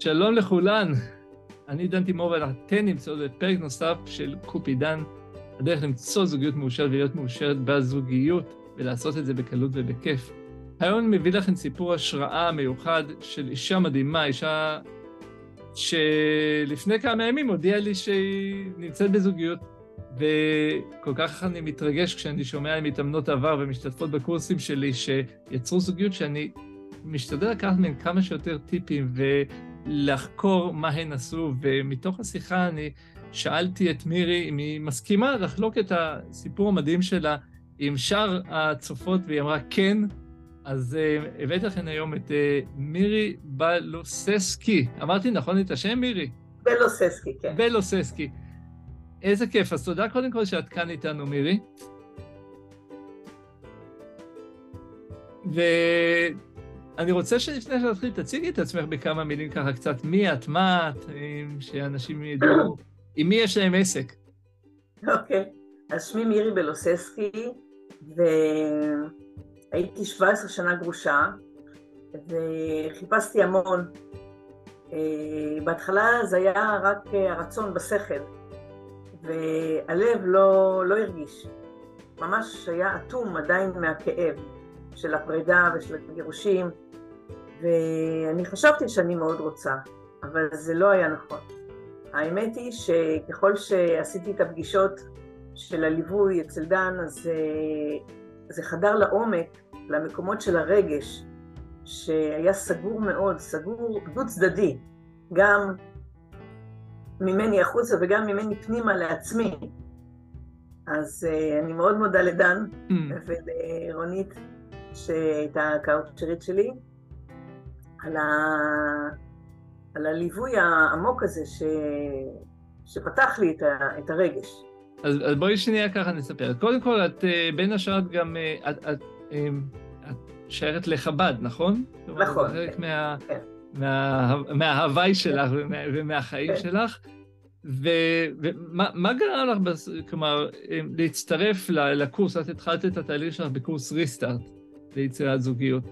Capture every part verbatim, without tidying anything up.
שלום לכולן, אני דן תימור, ואתן נמצאות בפרק נוסף של קופידן, הדרך למצוא זוגיות מאושרת ולהיות מאושרת בזוגיות, ולעשות את זה בקלות ובכיף. היום אני מביא לכם סיפור השראה מיוחד של אישה מדהימה, אישה שלפני כמה ימים הודיעה לי שהיא נמצאת בזוגיות, וכל כך אני מתרגש כשאני שומע על מתאמנות עבר ומשתתפות בקורסים שלי שיצרו זוגיות, שאני משתדל לקחת מהן כמה שיותר טיפים ולחקור מה הן עשו, ומתוך השיחה אני שאלתי את מירי אם היא מסכימה לחלוק את הסיפור המדהים שלה עם שאר הצופות, והיא אמרה כן. אז uh, הבאתי לכם היום את uh, מירי בלוססקי. אמרתי נכון את השם, מירי? בלוססקי, כן. בלוססקי. איזה כיף, אז תודה קודם כל שאת כאן איתנו, מירי. ואני רוצה שלפני שנתחיל תציגי את עצמך בכמה מילים ככה קצת, מי את, מה את, שאנשים ידעו, עם מי יש להם עסק. אוקיי, okay. אז שמי מירי בלוססקי, ו... הייתי שבע עשרה שנה גרושה, וחיפשתי המון. בהתחלה זה היה רק הרצון בשכל, והלב לא, לא הרגיש. ממש היה אטום עדיין מהכאב של הפרידה ושל הגירושים, ואני חשבתי שאני מאוד רוצה, אבל זה לא היה נכון. האמת היא שככל שעשיתי את הפגישות של הליווי אצל דן, אז... זה חדר לעומק, למקומות של הרגש, שהיה סגור מאוד, סגור דו צדדי, גם ממני החוצה וגם ממני פנימה לעצמי. אז uh, אני מאוד מודה לדן mm. ולרונית, שהייתה הקאוצ'רית שלי, על, ה... על הליווי העמוק הזה ש... שפתח לי את, ה... את הרגש. אז, אז בואי שנייה ככה נספר. קודם כל, את בין השאר גם, את, את, את שיירת לחב"ד, נכון? נכון. זה חלק מה, כן. מה, מההוואי שלך ומה, ומהחיים כן. שלך. ומה גרם לך, כלומר, להצטרף לקורס? את התחלת את התהליך שלך בקורס ריסטארט ליצירת זוגיות.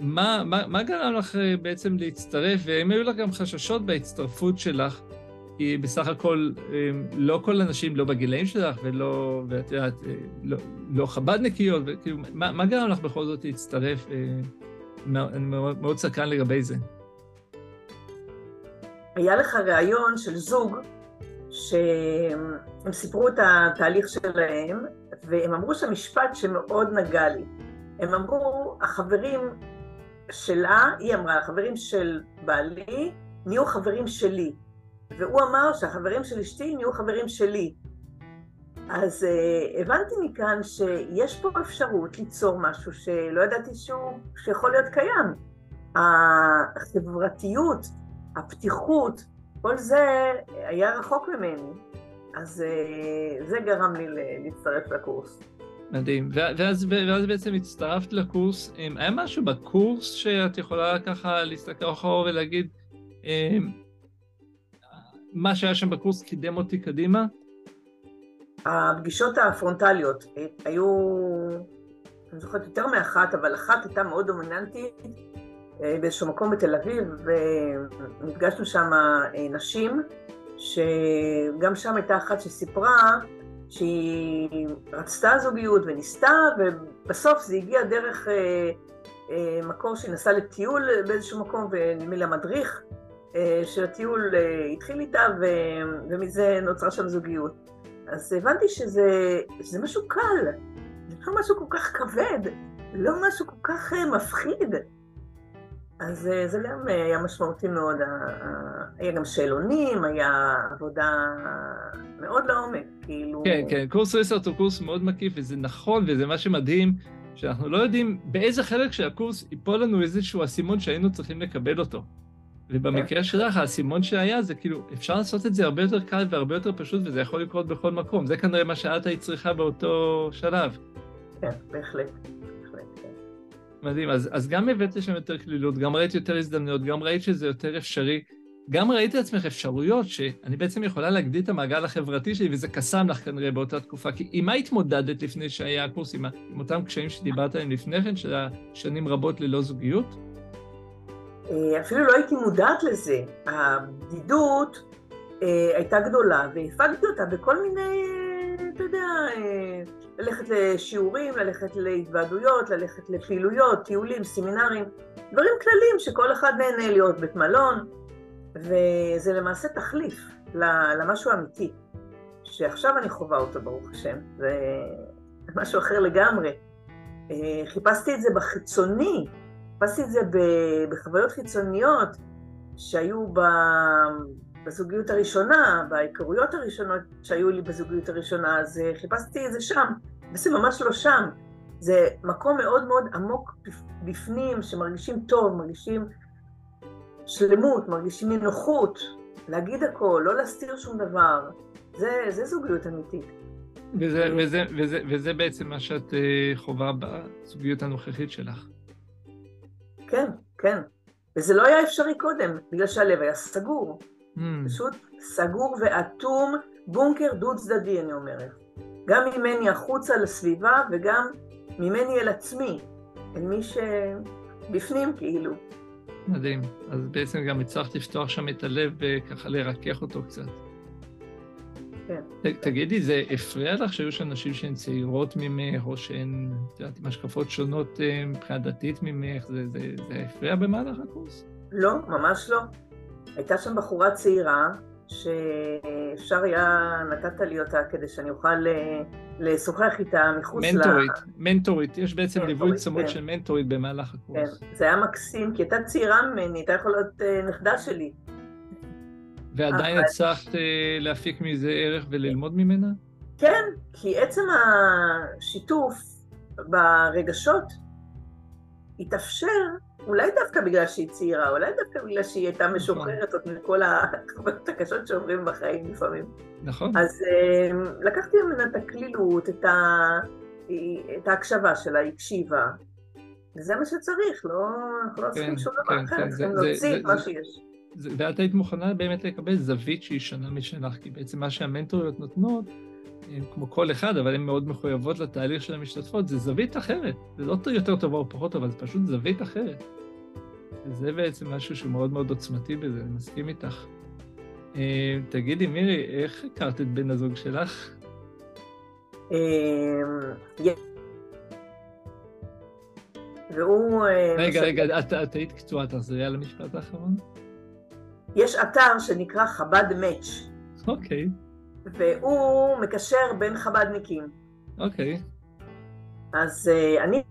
מה, מה, מה גרם לך בעצם להצטרף? ואם היו לך גם חששות בהצטרפות שלך, כי בסך הכל, לא כל אנשים, לא בגילאים שלך, ולא, ואת יודעת, לא, לא חבדניקיות, וכאילו, מה, מה גרם לך בכל זאת להצטרף? אני מאוד סקרן לגבי זה. היה לך ראיון של זוג, שהם סיפרו את התהליך שלהם, והם אמרו שהמשפט שמאוד נגע לי. הם אמרו, החברים שלה, היא אמרה, החברים של בעלי, נהיו חברים שלי. והוא אמר שהחברים של אשתי נהיו חברים שלי. אז uh, הבנתי מכאן שיש פה אפשרות ליצור משהו שלא ידעתי שהוא, שיכול להיות קיים. החברתיות, הפתיחות, כל זה היה רחוק ממני. אז uh, זה גרם לי להצטרף לקורס. מדהים. ואז, ואז בעצם הצטרפת לקורס. היה משהו בקורס שאת יכולה ככה להסתכל אחורה ולהגיד, מה שהיה שם בקורס קידם אותי קדימה? הפגישות הפרונטליות היו, אני זוכרת יותר מאחת, אבל אחת הייתה מאוד דומיננטית באיזשהו מקום בתל אביב, ונפגשנו שם נשים, שגם שם הייתה אחת שסיפרה שהיא רצתה זוגיות וניסתה, ובסוף זה הגיע דרך מקור שהיא נסעה לטיול באיזשהו מקום, ונמילה מדריך, שהטיול התחיל איתה, ומזה נוצרה שם זוגיות. אז הבנתי שזה, שזה משהו קל, זה לא משהו כל כך כבד, לא משהו כל כך מפחיד. אז זה גם היה משמעותי מאוד, היה גם שאלונים, היה עבודה מאוד לעומק, כאילו... כן, כן, קורס ריסטארט הוא קורס מאוד מקיף, וזה נכון, וזה מה שמדהים, שאנחנו לא יודעים באיזה חלק של הקורס ייפול לנו איזשהו אסימון שהיינו צריכים לקבל אותו. ובמקרה שלך, הסימון שהיה זה כאילו, אפשר לעשות את זה הרבה יותר קל והרבה יותר פשוט, וזה יכול לקרות בכל מקום. זה כנראה מה שאת היית צריכה באותו שלב. כן, בהחלט, בהחלט, כן. מדהים, אז, אז גם הבאת לשם יותר כלילות, גם ראית יותר הזדמנויות, גם ראית שזה יותר אפשרי, גם ראית לעצמך אפשרויות שאני בעצם יכולה להגדיל את המעגל החברתי שלי, וזה קסם לך כנראה באותה תקופה, כי עם מה התמודדת לפני שהיה הקורס, עם, עם אותם קשיים שדיברת עליהם לפני כן, של השנים רבות ללא זוגיות? אפילו לא הייתי מודעת לזה, הבדידות הייתה גדולה, והפגתי אותה בכל מיני, אתה יודע, ללכת לשיעורים, ללכת להתוועדויות, ללכת לפעילויות, טיולים, סמינרים, דברים כלליים שכל אחד נהנה להיות בית מלון, וזה למעשה תחליף למשהו אמיתי, שעכשיו אני חווה אותו ברוך השם, זה משהו אחר לגמרי. חיפשתי את זה בחיצוני, חיפשתי את זה בחוויות חיצוניות שהיו בזוגיות הראשונה, בהיכרויות הראשונות שהיו לי בזוגיות הראשונה, אז חיפשתי את זה שם, וזה ממש לא שם. זה מקום מאוד מאוד עמוק בפנים, שמרגישים טוב, מרגישים שלמות, מרגישים מנוחות, להגיד הכל, לא להסתיר שום דבר. זה, זה זוגיות אמיתית. וזה, וזה, וזה, וזה בעצם מה שאת חווה בזוגיות הנוכחית שלך. כן, כן. וזה לא היה אפשרי קודם, בגלל שהלב היה סגור. Mm. פשוט סגור ואטום, בונקר דוד צדדי, אני אומרת. גם ממני החוצה לסביבה, וגם ממני אל עצמי, אל מי שבפנים כאילו. מדהים. אז בעצם גם הצלחת לפתוח שם את הלב וככה לרכך אותו קצת. כן. תגידי, זה הפריע לך שהיו של אנשים שהן צעירות ממך, או שהן, את יודעת, עם השקפות שונות מבחינת דתית ממך, זה, זה, זה הפריע במהלך הקורס? לא, ממש לא. הייתה שם בחורה צעירה, שאפשר היה, נתת לי אותה כדי שאני אוכל לשוחח איתה מחוץ לה... מנטורית, לה... מנטורית, יש בעצם ליווי צמוד כן. של מנטורית במהלך הקורס. כן, זה היה מקסים, כי הייתה צעירה ממני, הייתה יכולה להיות נכדה שלי. ועדיין אבל... הצלחת להפיק מזה ערך וללמוד ממנה? כן, כי עצם השיתוף ברגשות התאפשר, אולי דווקא בגלל שהיא צעירה, אולי דווקא בגלל שהיא הייתה משוחררת עוד מכל החוויות הקשות שעוברים בחיים לפעמים. נכון. אז לקחתי ממנה את הכלילות, את, ה... את ההקשבה שלה, היא הקשיבה. וזה מה שצריך, לא... אנחנו לא צריכים שום דבר אחר, צריכים להוציא את מה שיש. ואת היית מוכנה באמת לקבל זווית שהיא שונה משלך, כי בעצם מה שהמנטוריות נותנות, כמו כל אחד, אבל הן מאוד מחויבות לתהליך של המשתתפות, זה זווית אחרת. זה לא יותר טובה או פחות טובה, זה פשוט זווית אחרת. וזה בעצם משהו שמאוד מאוד עוצמתי בזה, אני מסכים איתך. תגידי, מירי, איך הכרת את בן הזוג שלך? והוא... רגע, רגע, את היית קטועה, תחזרי על המשפט האחרון? יש אתר שנקרא חב"ד מאץ'. אוקיי. והוא מקשר בין חב"דניקים. אוקיי. אז uh, אני,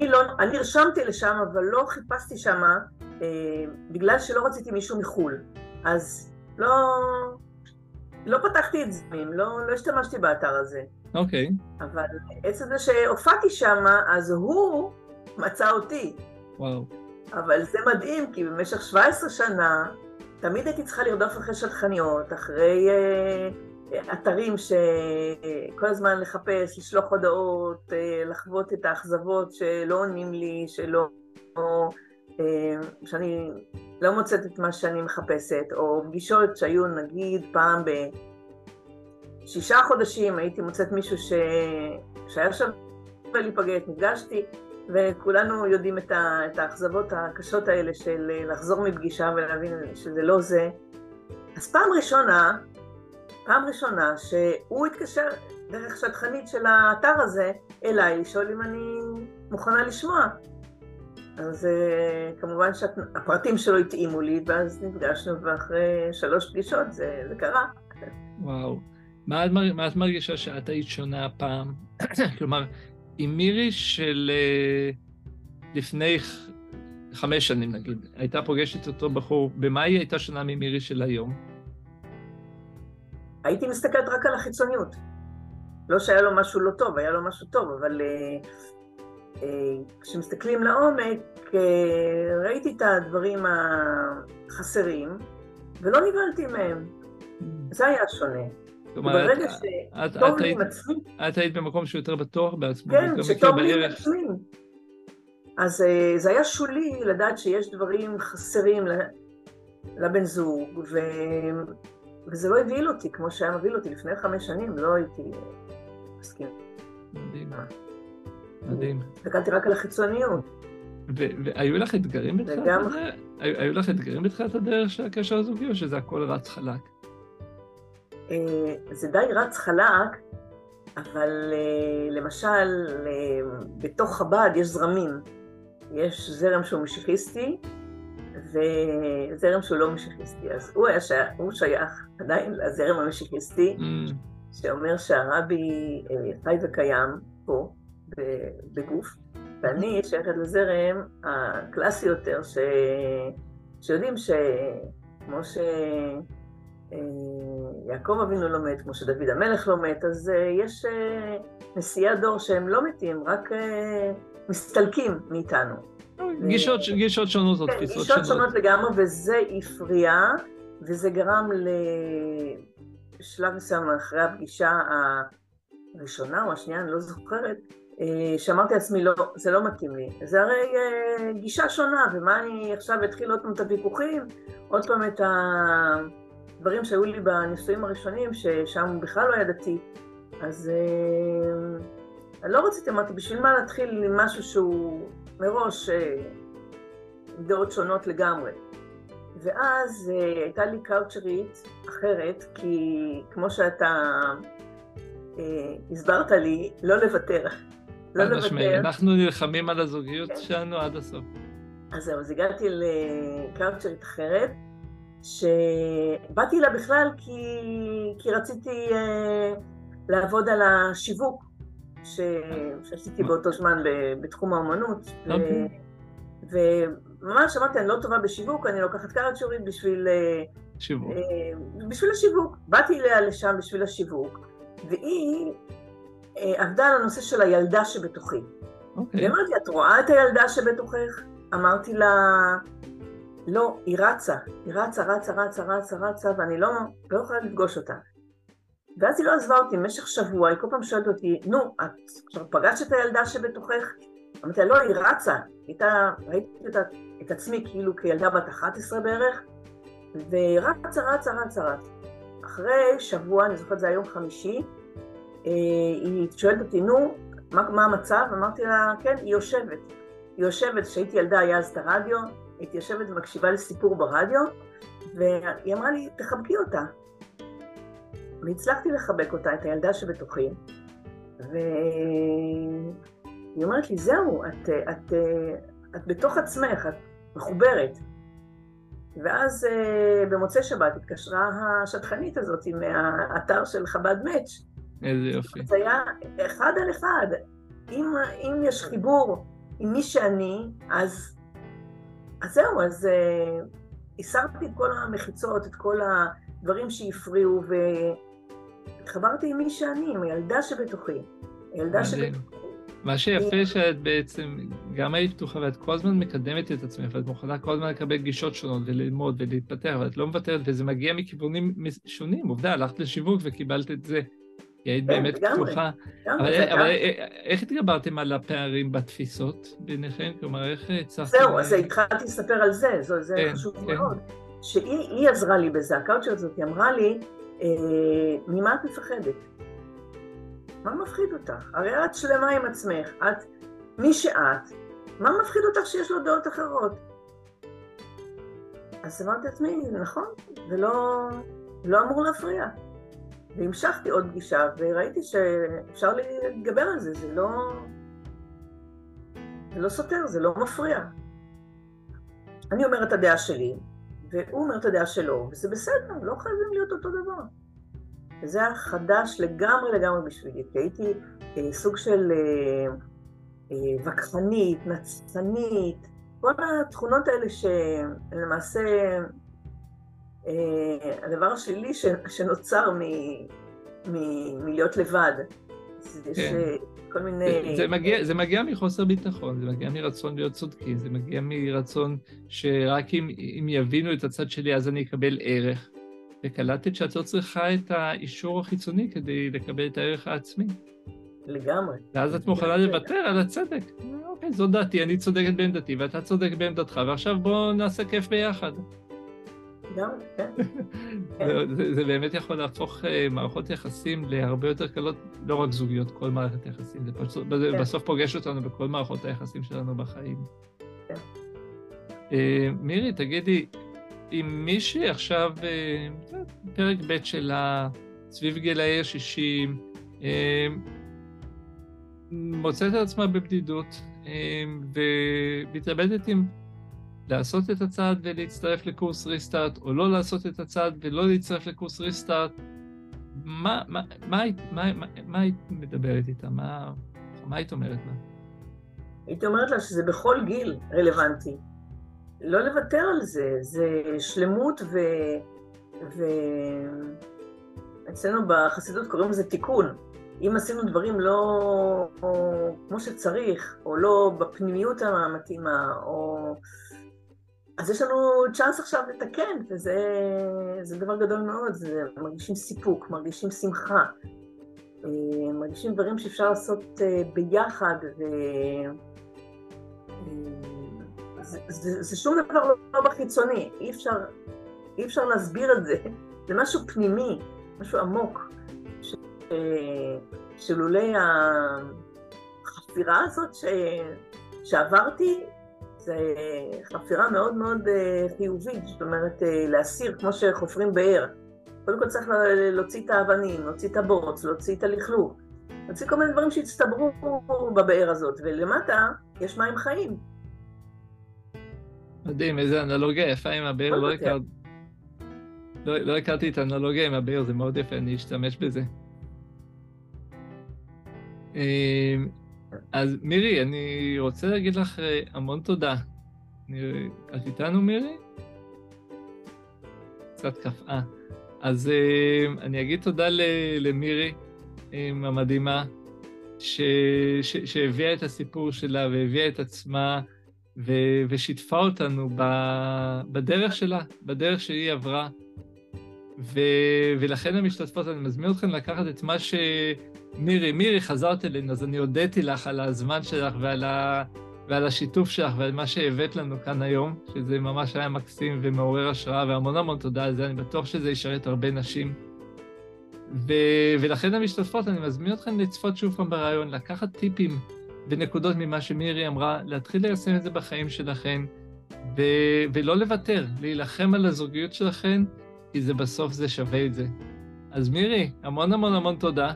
אני, לא, אני רשמתי לשם, אבל לא חיפשתי שם, uh, בגלל שלא רציתי מישהו מחול. אז לא, לא פתחתי את זה, לא, לא השתמשתי באתר הזה. אוקיי. אבל עצם זה שהופעתי שם, אז הוא מצא אותי. וואו. אבל זה מדהים, כי במשך שבע עשרה שנה, תמיד הייתי צריכה לרדוף אחרי שלחניות, אחרי אה, אתרים שכל הזמן לחפש, לשלוח הודעות, אה, לחוות את האכזבות שלא עונים לי, שלא, או, אה, שאני לא מוצאת את מה שאני מחפשת, או פגישות שהיו נגיד פעם בשישה חודשים, הייתי מוצאת מישהו ש... שהיה שווה להיפגש, נפגשתי, וכולנו יודעים את, ה, את האכזבות הקשות האלה של לחזור מפגישה ולהבין שזה לא זה. אז פעם ראשונה, פעם ראשונה שהוא התקשר דרך שדכנית של האתר הזה אליי, לשאול אם אני מוכנה לשמוע. אז כמובן שהפרטים שלו התאימו לי, ואז נפגשנו, ואחרי שלוש פגישות זה, זה קרה. וואו, מה את, מה את מרגישה שאת היית שונה פעם? כלומר, עם מירי של לפני חמש שנים נגיד, הייתה פוגשת אותו בחור, במה היא הייתה שונה ממירי של היום? הייתי מסתכלת רק על החיצוניות. לא שהיה לו משהו לא טוב, היה לו משהו טוב, אבל uh, uh, כשמסתכלים לעומק, uh, ראיתי את הדברים החסרים, ולא נבהלתי מהם. זה היה שונה. כלומר, את היית במקום שיותר בטוח בעצמו. כן, שטוב לי עם עצמי. אז זה היה שולי לדעת שיש דברים חסרים לבן זוג, וזה לא הבהיל אותי כמו שהיה מבהיל אותי לפני חמש שנים, לא הייתי מסכים. מדהים, מדהים. הסתכלתי רק על החיצוניות. והיו לך אתגרים בתחילת הדרך? היו לך אתגרים בתחילת הדרך של הקשר הזוגי, או שזה הכל רץ חלק? זה די רץ חלק, אבל למשל, בתוך חב"ד יש זרמים. יש זרם שהוא משיחיסטי, וזרם שהוא לא משיחיסטי. אז הוא, היה, הוא שייך עדיין לזרם המשיחיסטי, mm. שאומר שהרבי חי וקיים פה, בגוף, ואני שייכת לזרם הקלאסי יותר, ש... שיודעים ש... כמו ש... יעקב אבינו לא מת, כמו שדוד המלך לא מת, אז יש נשיאי הדור שהם לא מתים, רק מסתלקים מאיתנו. גישות, ו... גישות שונות, כן, תפיסות גישות שונות. גישות שונות לגמרי, וזה הפריע, וזה גרם לשלב מסוים אחרי הפגישה הראשונה או השנייה, אני לא זוכרת, שאמרתי לעצמי, לא, זה לא מתאים לי. זה הרי גישה שונה, ומה אני עכשיו אתחיל עוד פעם את הוויכוחים, עוד פעם את ה... דברים שהיו לי בניסויים הראשונים, ששם בכלל לא היה דתי, אז אני לא רציתי, אמרתי, בשביל מה להתחיל עם משהו שהוא מראש דעות שונות לגמרי. ואז הייתה לי קאוצ'רית אחרת, כי כמו שאתה הסברת לי, לא לוותר. לא לוותר. אנחנו נלחמים על הזוגיות שלנו עד הסוף. אז זהו, אז הגעתי לקאוצ'רית אחרת, שבאתי לה בכלל כי, כי רציתי אה, לעבוד על השיווק ש... שעשיתי באותו זמן בתחום האמנות. ו... וממש אמרתי, אני לא טובה בשיווק, אני לוקחת קאוצ'רית בשביל... שיווק. אה, בשביל השיווק. באתי אליה לשם בשביל השיווק, והיא אה, עבדה על הנושא של הילדה שבתוכי. אוקיי. ואמרתי, את רואה את הילדה שבתוכך? אמרתי לה... לא, היא רצה, היא רצה, רצה, רצה, רצה, רצה, ואני לא, לא יכולה לפגוש אותה. ואז היא לא עזבה אותי במשך שבוע, היא כל פעם שואלת אותי, נו, את עכשיו פגשת את הילדה שבתוכך? אמרתי, לא, היא רצה. הייתה, ראיתי את, את עצמי כאילו כילדה בת אחת עשרה בערך, והיא רצה, רצה, רצה, רצה. אחרי שבוע, אני זוכרת, זה היום חמישי, היא שואלת אותי, נו, מה, מה המצב? אמרתי לה, כן, היא יושבת. היא יושבת, כשהייתי ילדה היה אז את הרדיו, הייתי יושבת ומקשיבה לסיפור ברדיו, והיא אמרה לי, תחבקי אותה. והצלחתי לחבק אותה, את הילדה שבתוכי, והיא אומרת לי, זהו, את, את, את בתוך עצמך, את מחוברת. ואז במוצאי שבת התקשרה השטחנית הזאת מהאתר של חב"ד מאץ'. איזה יופי. זה היה אחד על אחד. אם, אם יש חיבור עם מי שאני, אז... אז זהו, אז אה, הסרתי את כל המחיצות, את כל הדברים שהפריעו, והתחברתי עם מי שאני, עם הילדה שבתוכי. הילדה שבתוכי. מה שיפה היא... שאת בעצם, גם היית פתוחה, ואת כל הזמן מקדמת את עצמך, ואת מוכנה כל הזמן לקבל גישות שונות, וללמוד ולהתפתח, אבל את לא מוותרת, וזה מגיע מכיוונים שונים. עובדה, הלכת לשיווק וקיבלת את זה. היא היית באמת פתוחה. אבל איך התגברתם על הפערים בתפיסות ביניכם? כלומר, איך הצלחתם... זהו, אז התחלתי לספר על זה, זה חשוב מאוד. שהיא עזרה לי בזה, הקאוצ'רית הזאת, היא אמרה לי, ממה את מפחדת? מה מפחיד אותך? הרי את שלמה עם עצמך, את מי שאת, מה מפחיד אותך שיש לו דעות אחרות? אז אמרתי לעצמי, נכון, זה לא אמור להפריע. והמשכתי עוד פגישה, וראיתי שאפשר להתגבר על זה, זה לא... זה לא סותר, זה לא מפריע. אני אומר את הדעה שלי, והוא אומר את הדעה שלו, וזה בסדר, לא חייבים להיות אותו דבר. וזה היה חדש לגמרי לגמרי בשבילי, כי הייתי אה, סוג של אה, אה, וכחנית, נצנית, כל התכונות האלה שלמעשה... הדבר השלילי שנוצר מלהיות לבד, שכל מיני... זה מגיע מחוסר ביטחון, זה מגיע מרצון להיות צודקי, זה מגיע מרצון שרק אם יבינו את הצד שלי אז אני אקבל ערך, וקלטת שאת לא צריכה את האישור החיצוני כדי לקבל את הערך העצמי. לגמרי. ואז את מוכנה לוותר על הצדק. אוקיי, זו דעתי, אני צודקת בעמדתי ואתה צודק בעמדתך, ועכשיו בואו נעשה כיף ביחד. גם, כן. זה באמת יכול להפוך מערכות יחסים להרבה יותר קלות, לא רק זוגיות, כל מערכת יחסים. זה בסוף פוגש אותנו בכל מערכות היחסים שלנו בחיים. מירי, תגידי, אם מישהי עכשיו, פרק ב' שלה, סביב גילאי השישים, מוצאת את עצמה בבדידות, ומתלבטת עם לעשות את הצעד ולהצטרף לקורס ריסטארט, או לא לעשות את הצעד ולא להצטרף לקורס ריסטארט, מה, מה, מה, מה, מה, מה היית מדברת איתה? מה, מה היית אומרת לה? היית אומרת לה שזה בכל גיל רלוונטי. לא לוותר על זה, זה שלמות ו... ו... אצלנו בחסידות קוראים לזה תיקון. אם עשינו דברים לא כמו שצריך, או לא בפנימיות המתאימה, או... אז יש לנו צ'אנס עכשיו לתקן, וזה זה דבר גדול מאוד, זה מרגישים סיפוק, מרגישים שמחה, מרגישים דברים שאפשר לעשות ביחד, ו... זה, זה, זה שום דבר לא, לא בחיצוני, אי אפשר, אי אפשר להסביר את זה. זה משהו פנימי, משהו עמוק, ש... שלולי החפירה הזאת ש... שעברתי, זה חפירה מאוד מאוד חיובית, זאת אומרת להסיר כמו שחופרים באר. קודם כל צריך להוציא את האבנים, להוציא את הבוץ, להוציא את הלכלוך, להוציא כל מיני דברים שהצטברו בבאר הזאת, ולמטה יש מים חיים. מדהים, איזו אנלוגיה יפה עם הבאר, לא, הכר... לא, לא הכרתי את האנלוגיה עם הבאר, זה מאוד יפה, אני אשתמש בזה. אז מירי, אני רוצה להגיד לך המון תודה. אני... את איתנו מירי? קצת קפאה. אז אני אגיד תודה למירי המדהימה, ש... ש... שהביאה את הסיפור שלה והביאה את עצמה, ו... ושיתפה אותנו ב... בדרך שלה, בדרך שהיא עברה. ו... ולכן המשתתפות, אני מזמין אתכם לקחת את מה ש... מירי, מירי, חזרת אלינו, אז אני הודיתי לך על הזמן שלך ועל, ה... ועל השיתוף שלך ועל מה שהבאת לנו כאן היום, שזה ממש היה מקסים ומעורר השראה, והמון המון תודה על זה, אני בטוח שזה ישרת הרבה נשים. ו... ולכן המשתתפות, אני מזמין אתכם לצפות שוב פעם ברעיון, לקחת טיפים ונקודות ממה שמירי אמרה, להתחיל ליישם את זה בחיים שלכן, ו... ולא לוותר, להילחם על הזוגיות שלכן, כי זה בסוף זה שווה את זה. אז מירי, המון המון המון תודה.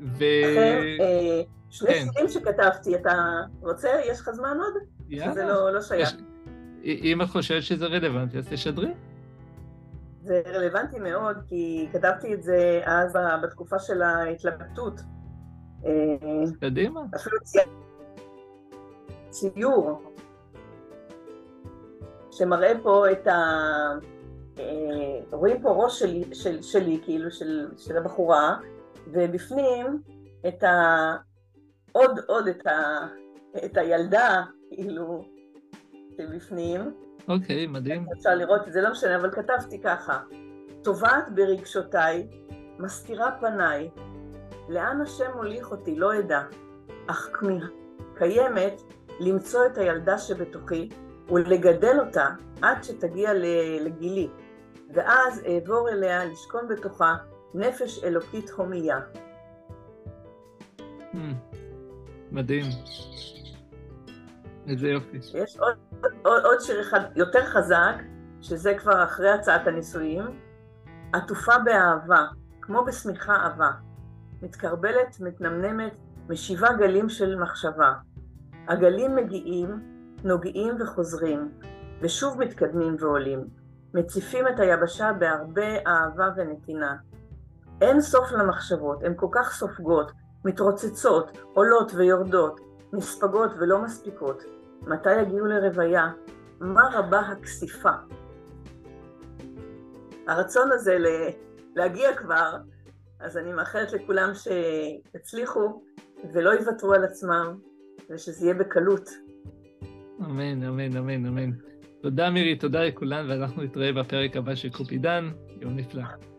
ו... אחרי אה, שני כן. שירים שכתבתי, אתה רוצה? יש לך זמן עוד? יאללה. שזה לא, לא שייך. יש... אם את חושבת שזה רלוונטי, אז תשדרי? זה רלוונטי מאוד, כי כתבתי את זה אז בתקופה של ההתלבטות. קדימה. אפילו ציור שמראה פה את ה... רואים פה ראש שלי, של, שלי כאילו, של, של הבחורה, ובפנים את ה... עוד עוד את ה... את הילדה, כאילו, שבפנים. אוקיי, מדהים. אפשר לראות את זה, לא משנה, אבל כתבתי ככה. טובעת ברגשותיי, מסתירה פניי, לאן השם הוליך אותי, לא ידע, אך כמיהה קיימת למצוא את הילדה שבתוכי ולגדל אותה עד שתגיע לגילי, ואז אעבור אליה לשכון בתוכה, נפש אלוקית הומיה. Mm, מדהים. איזה יופי. יש עוד, עוד, עוד שיר אחד יותר חזק, שזה כבר אחרי הצעת הנישואים. עטופה באהבה, כמו בשמיכה אהבה. מתקרבלת, מתנמנמת, משיבה גלים של מחשבה. הגלים מגיעים, נוגעים וחוזרים, ושוב מתקדמים ועולים. מציפים את היבשה בהרבה אהבה ונתינה. אין סוף למחשבות, הן כל כך סופגות, מתרוצצות, עולות ויורדות, נספגות ולא מספיקות. מתי יגיעו לרוויה? מה רבה הכסיפה? הרצון הזה להגיע כבר, אז אני מאחלת לכולם שיצליחו ולא יוותרו על עצמם, ושזה יהיה בקלות. אמן, אמן, אמן, אמן. תודה מירי, תודה לכולן, ואנחנו נתראה בפרק הבא של קופידן. יום נפלא.